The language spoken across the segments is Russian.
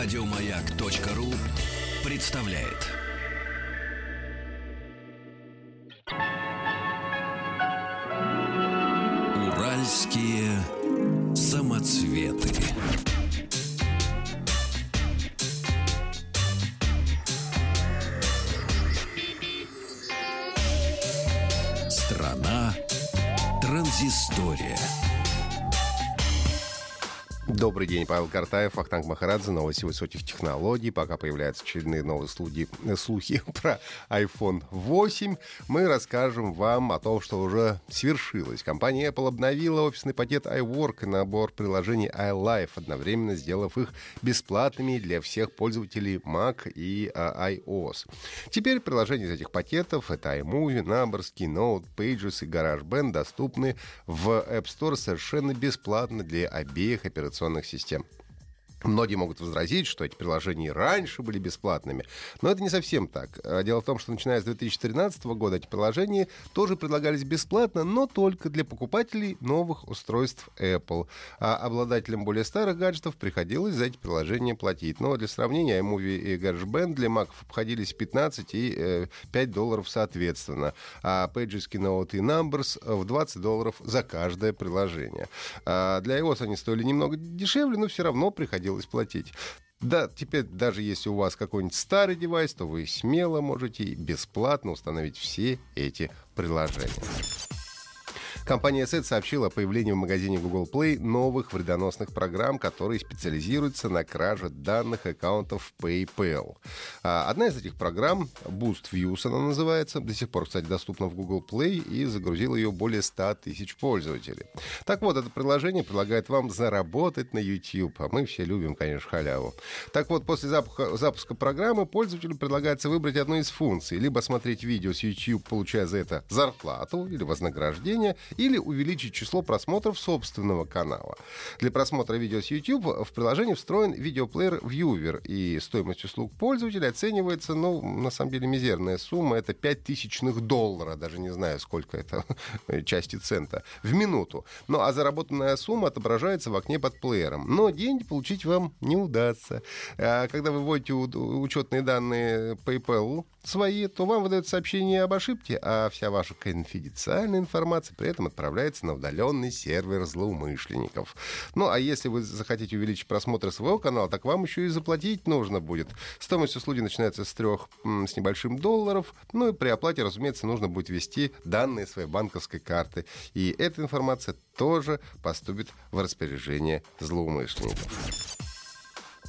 Радиомаяк.ру представляет. Уральские самоцветы. Страна транзистория. Добрый день, Павел Картаев, Ахтанг Махарадзе, новости высоких технологий. Пока появляются очередные новые слухи про iPhone 8, мы расскажем вам о том, что уже свершилось. Компания Apple обновила офисный пакет iWork и набор приложений iLife, одновременно сделав их бесплатными для всех пользователей Mac и iOS. Теперь приложения из этих пакетов — это iMovie, Numbers, Keynote, Pages и GarageBand — доступны в App Store совершенно бесплатно для обеих операционных систем. Многие могут возразить, что эти приложения раньше были бесплатными, но это не совсем так. Дело в том, что начиная с 2013 года эти приложения тоже предлагались бесплатно, но только для покупателей новых устройств Apple. А обладателям более старых гаджетов приходилось за эти приложения платить. Но для сравнения, iMovie и GarageBand для Mac обходились $15 и $5 соответственно, а Pages, Keynote и Numbers в $20 за каждое приложение. Для iOS они стоили немного дешевле, но все равно приходилось платить. Да, теперь даже если у вас какой-нибудь старый девайс, то вы смело можете бесплатно установить все эти приложения. Компания SET сообщила о появлении в магазине Google Play новых вредоносных программ, которые специализируются на краже данных аккаунтов PayPal. Одна из этих программ, Boost Views она называется, до сих пор, кстати, доступна в Google Play, и загрузило ее более 100 000 пользователей. Так вот, это приложение предлагает вам заработать на YouTube, а мы все любим, конечно, халяву. Так вот, после запуска программы пользователю предлагается выбрать одну из функций: либо смотреть видео с YouTube, получая за это зарплату или вознаграждение, или увеличить число просмотров собственного канала. Для просмотра видео с YouTube в приложении встроен видеоплеер Viewer, и стоимость услуг пользователя оценивается, на самом деле, мизерная сумма. Это $0.005, даже не знаю, сколько это части цента, в минуту. Ну, а заработанная сумма отображается в окне под плеером. Но деньги получить вам не удастся. Когда вы вводите учетные данные PayPal свои, то вам выдают сообщение об ошибке, а вся ваша конфиденциальная информация при этом отправляется на удаленный сервер злоумышленников. Ну, а если вы захотите увеличить просмотры своего канала, так вам еще и заплатить нужно будет. Стоимость услуги начинается с $3 с небольшим. Ну, и при оплате, разумеется, нужно будет ввести данные своей банковской карты. И эта информация тоже поступит в распоряжение злоумышленников.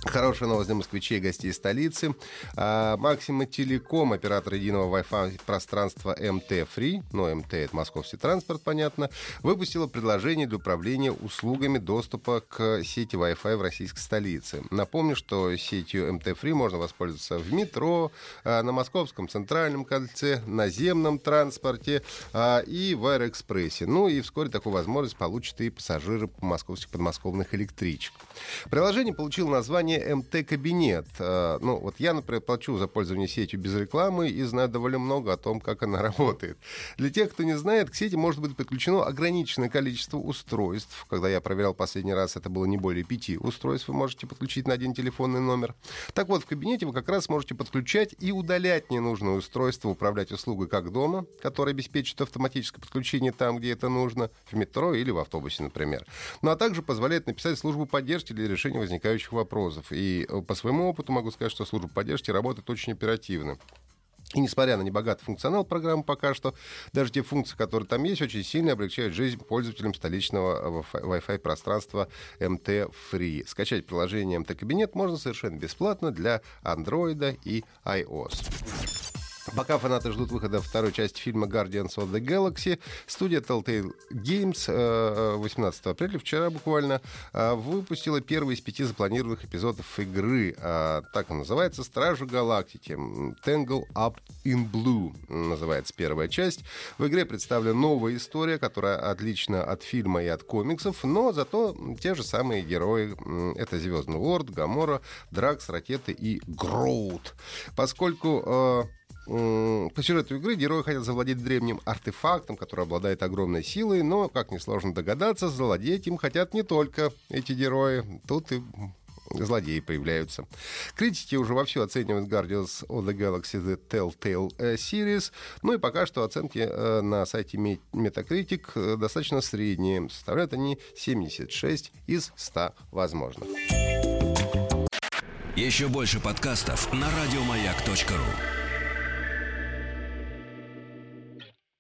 Хорошая новость для москвичей и гостей столицы. Максима Телеком, оператор единого Wi-Fi пространства МТ-Фри, но МТ — это московский транспорт, понятно, выпустила предложение для управления услугами доступа к сети Wi-Fi в российской столице. Напомню, что сетью МТ-Фри можно воспользоваться в метро, на Московском центральном кольце, наземном транспорте и в Аэроэкспрессе. Ну и вскоре такую возможность получат и пассажиры московских подмосковных электричек. Приложение получило название МТ_Кабинет. Ну, вот я, например, плачу за пользование сетью без рекламы и знаю довольно много о том, как она работает. Для тех, кто не знает, к сети может быть подключено ограниченное количество устройств. Когда я проверял последний раз, это было не более 5 устройств. Вы можете подключить на один телефонный номер. Так вот, в кабинете вы как раз можете подключать и удалять ненужные устройства, управлять услугой как дома, которая обеспечит автоматическое подключение там, где это нужно, в метро или в автобусе, например. Ну, а также позволяет написать службу поддержки для решения возникающих вопросов. И по своему опыту могу сказать, что служба поддержки работает очень оперативно. И несмотря на небогатый функционал программы пока что, даже те функции, которые там есть, очень сильно облегчают жизнь пользователям столичного Wi-Fi пространства МТ-Фри. Скачать приложение МТ-Кабинет можно совершенно бесплатно для Android и iOS. Пока фанаты ждут выхода второй части фильма «Guardians of the Galaxy», студия Telltale Games 18 апреля, вчера буквально, выпустила первый из 5 запланированных эпизодов игры. Так он называется — «Стражи Галактики». «Tangle Up in Blue» называется первая часть. В игре представлена новая история, которая отлична от фильма и от комиксов, но зато те же самые герои. Это «Звёздный Лорд», «Гамора», «Дракс», «Ракета» и «Гроут». Поскольку по сюжету игры герои хотят завладеть древним артефактом, который обладает огромной силой, но, как несложно догадаться, завладеть им хотят не только эти герои. Тут и злодеи появляются. Критики уже вовсю оценивают Guardians of the Galaxy The Telltale Series. Ну и пока что оценки на сайте Metacritic достаточно средние. Составляют они 76 из 100 возможных. Еще больше подкастов на радиомаяк.ру.